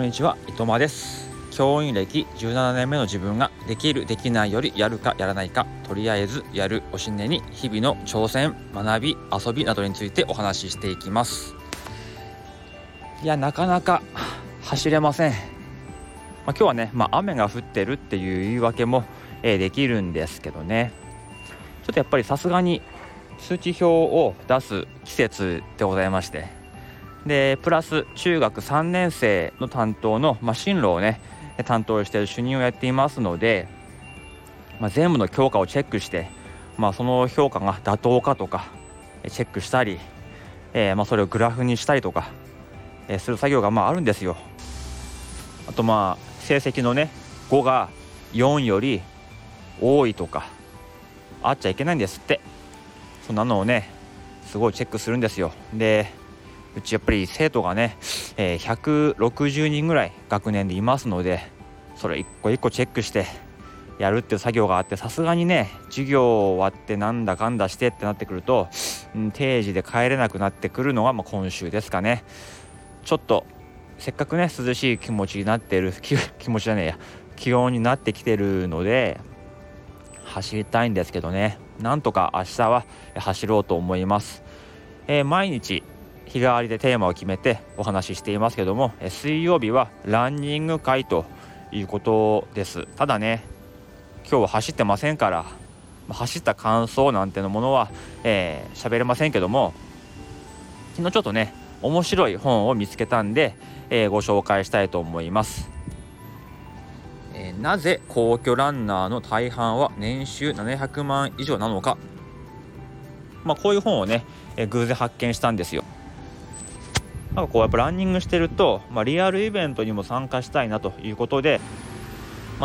こんにちは、いとまです。教員歴17年目の自分ができるできないよりやるかやらないか、とりあえずやるを信念に日々の挑戦、学び、遊びなどについてお話ししていきます。いや、なかなか走れません。今日はね、雨が降ってるっていう言い訳も、できるんですけどね、ちょっとやっぱりさすがに通知表を出す季節でございまして、でプラス中学3年生の担当の、進路をね担当している主任をやっていますので、全部の教科をチェックして、その評価が妥当かとかチェックしたり、それをグラフにしたりとか、する作業があるんですよ。あと成績のね5が4より多いとかあっちゃいけないんですって。そんなのをねすごいチェックするんですよ。でうちやっぱり生徒がね、160人ぐらい学年でいますので、それ一個一個チェックしてやるっていう作業があって、さすがにね授業終わってなんだかんだしてってなってくると、定時で帰れなくなってくるのが今週ですかね。ちょっとせっかくね涼しい気持ちになっている気温になってきてるので走りたいんですけどね、なんとか明日は走ろうと思います。毎日日替わりでテーマを決めてお話ししていますけども、水曜日はランニング会ということです。ただね、今日は走ってませんから、走った感想なんてのものは喋れませんけども、昨日ちょっとね面白い本を見つけたんで、ご紹介したいと思います。なぜ皇居ランナーの大半は年収700万以上なのか、こういう本をね、偶然発見したんですよ。やっぱランニングしてると、リアルイベントにも参加したいなということで、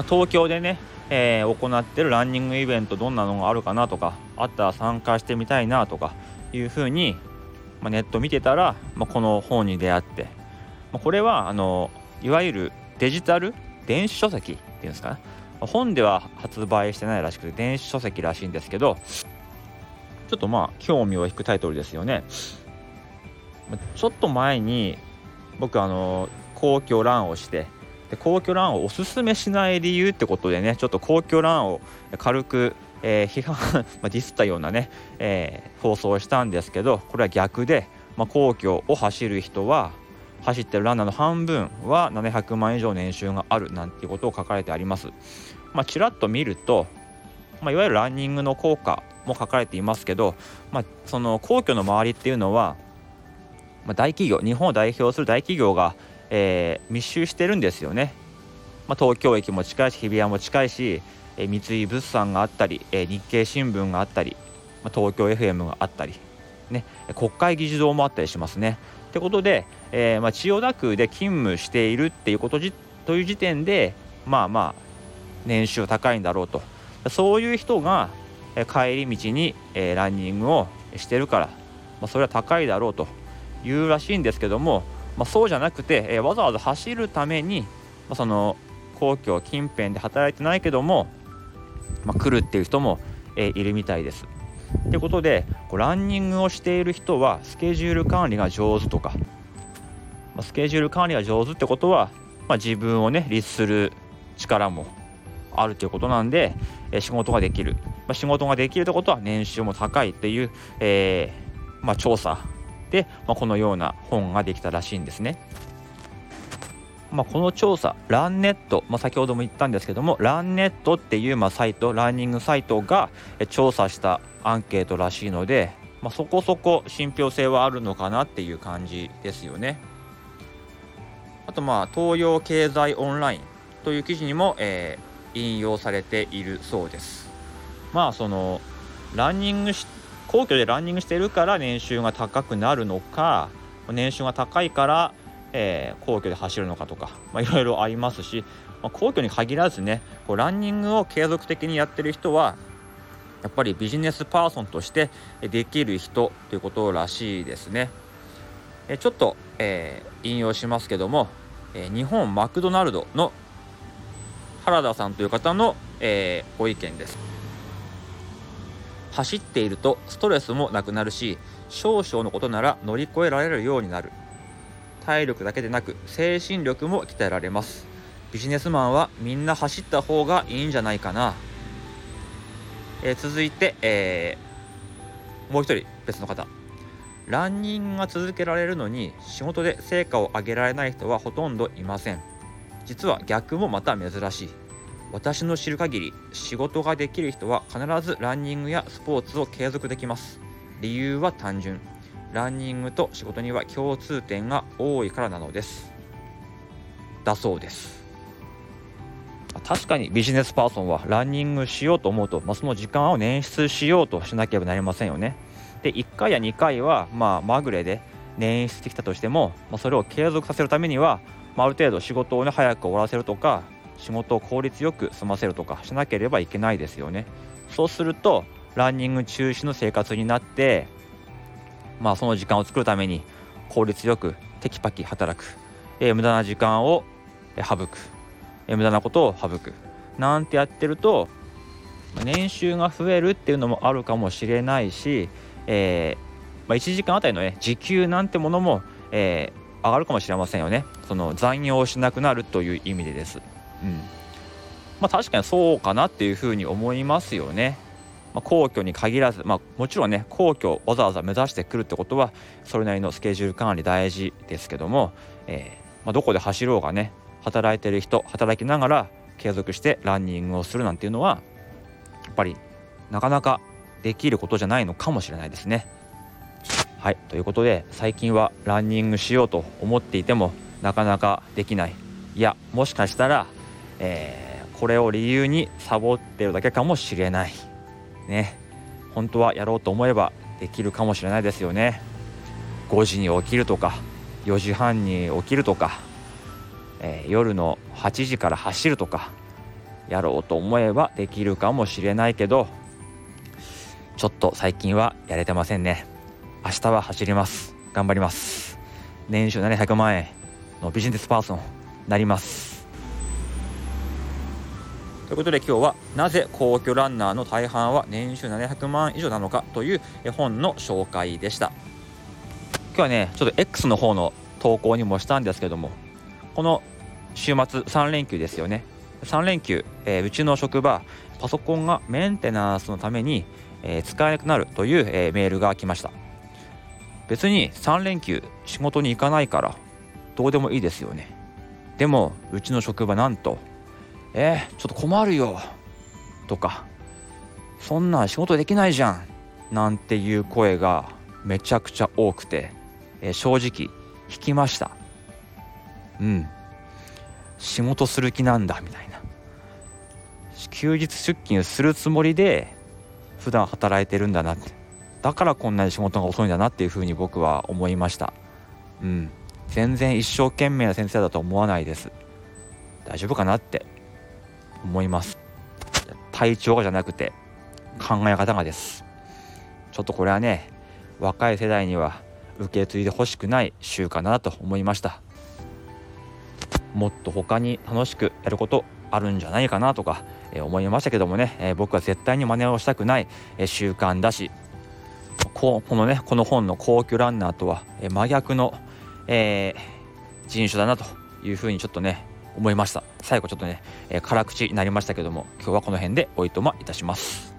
東京でね、行ってるランニングイベントどんなのがあるかなとか、あったら参加してみたいなとかいうふうに、ネット見てたら、この本に出会って、これはいわゆるデジタル電子書籍っていうんですかね、本では発売してないらしくて電子書籍らしいんですけど、ちょっと興味を引くタイトルですよね。ちょっと前に僕皇居ランをして、で皇居ランをおすすめしない理由ってことでね、ちょっと皇居ランを軽く、批判ディスったようなね、放送をしたんですけど、これは逆で、皇居を走る人は走ってるランナーの半分は700万以上年収があるなんていうことを書かれてあります。ちらっと見ると、いわゆるランニングの効果も書かれていますけど、その皇居の周りっていうのは大企業、日本を代表する大企業が、密集してるんですよね。東京駅も近いし、日比谷も近いし、三井物産があったり、日経新聞があったり、東京 FM があったり、ね、国会議事堂もあったりしますね。ってことで、千代田区で勤務しているっていうことという時点で、年収高いんだろうと。そういう人が帰り道に、ランニングをしてるから、それは高いだろうというらしいんですけども、そうじゃなくて、わざわざ走るために、その皇居近辺で働いてないけども、来るっていう人も、いるみたいです。ということで、ランニングをしている人はスケジュール管理が上手とか、スケジュール管理が上手ってことは、自分をね律する力もあるということなんで、仕事ができる、仕事ができるってことは年収も高いっていう、調査で、このような本ができたらしいんですね。この調査、ランネット、先ほども言ったんですけども、ランネットっていう、サイト、ランニングサイトが調査したアンケートらしいので、そこそこ信憑性はあるのかなっていう感じですよね。あと東洋経済オンラインという記事にも、引用されているそうです。そのランニング皇居でランニングしてるから年収が高くなるのか、年収が高いから、皇居で走るのかとか、いろいろありますし、皇居に限らずね、ランニングを継続的にやってる人はやっぱりビジネスパーソンとしてできる人ということらしいですね。ちょっと、引用しますけども、日本マクドナルドの原田さんという方の、ご意見です。走っているとストレスもなくなるし、少々のことなら乗り越えられるようになる。体力だけでなく精神力も鍛えられます。ビジネスマンはみんな走った方がいいんじゃないかな。続いて、もう一人別の方。ランニングが続けられるのに仕事で成果を上げられない人はほとんどいません。実は逆もまた珍しい。私の知る限り仕事ができる人は必ずランニングやスポーツを継続できます。理由は単純。ランニングと仕事には共通点が多いからなのです、だそうです。確かにビジネスパーソンはランニングしようと思うと、その時間を捻出しようとしなければなりませんよね。で1回や2回はまぐれで捻出できたとしても、それを継続させるためには、ある程度仕事を早く終わらせるとか、仕事を効率よく済ませるとかしなければいけないですよね。そうするとランニング中止の生活になって、その時間を作るために効率よくテキパキ働く、無駄な時間を省く、無駄なことを省くなんてやってると年収が増えるっていうのもあるかもしれないし、1時間あたりの、時給なんてものも、上がるかもしれませんよね。その残業しなくなるという意味でです。確かにそうかなっていうふうに思いますよね。皇居に限らず、もちろんね、皇居をわざわざ目指してくるってことはそれなりのスケジュール管理大事ですけども、どこで走ろうがね、働いてる人、働きながら継続してランニングをするなんていうのはやっぱりなかなかできることじゃないのかもしれないですね。はい、ということで最近はランニングしようと思っていてもなかなかできない、いやもしかしたら、これを理由にサボってるだけかもしれないね。本当はやろうと思えばできるかもしれないですよね。5時に起きるとか4時半に起きるとか、夜の8時から走るとかやろうと思えばできるかもしれないけど、ちょっと最近はやれてませんね。明日は走ります。頑張ります。年収700万円のビジネスパーソンになります。ということで今日はなぜ皇居ランナーの大半は年収700万以上なのかという本の紹介でした。今日はねちょっと X の方の投稿にもしたんですけども、この週末3連休ですよね。3連休、うちの職場パソコンがメンテナンスのために、使えなくなるという、メールが来ました。別に3連休仕事に行かないからどうでもいいですよね。でもうちの職場なんとちょっと困るよとか、そんな仕事できないじゃんなんていう声がめちゃくちゃ多くて、正直引きました。仕事する気なんだみたいな。休日出勤するつもりで普段働いてるんだなって、だからこんなに仕事が遅いんだなっていうふうに僕は思いました。全然一生懸命な先生だと思わないです。大丈夫かなって思います。体調がじゃなくて考え方がです。ちょっとこれはね、若い世代には受け継いでほしくない習慣だなと思いました。もっと他に楽しくやることあるんじゃないかなとか、思いましたけどもね、僕は絶対に真似をしたくない、習慣だし、この本の皇居ランナーとは、真逆の、人種だなというふうにちょっとね思いました。最後ちょっとね、辛口になりましたけども、今日はこの辺でおいとまいたします。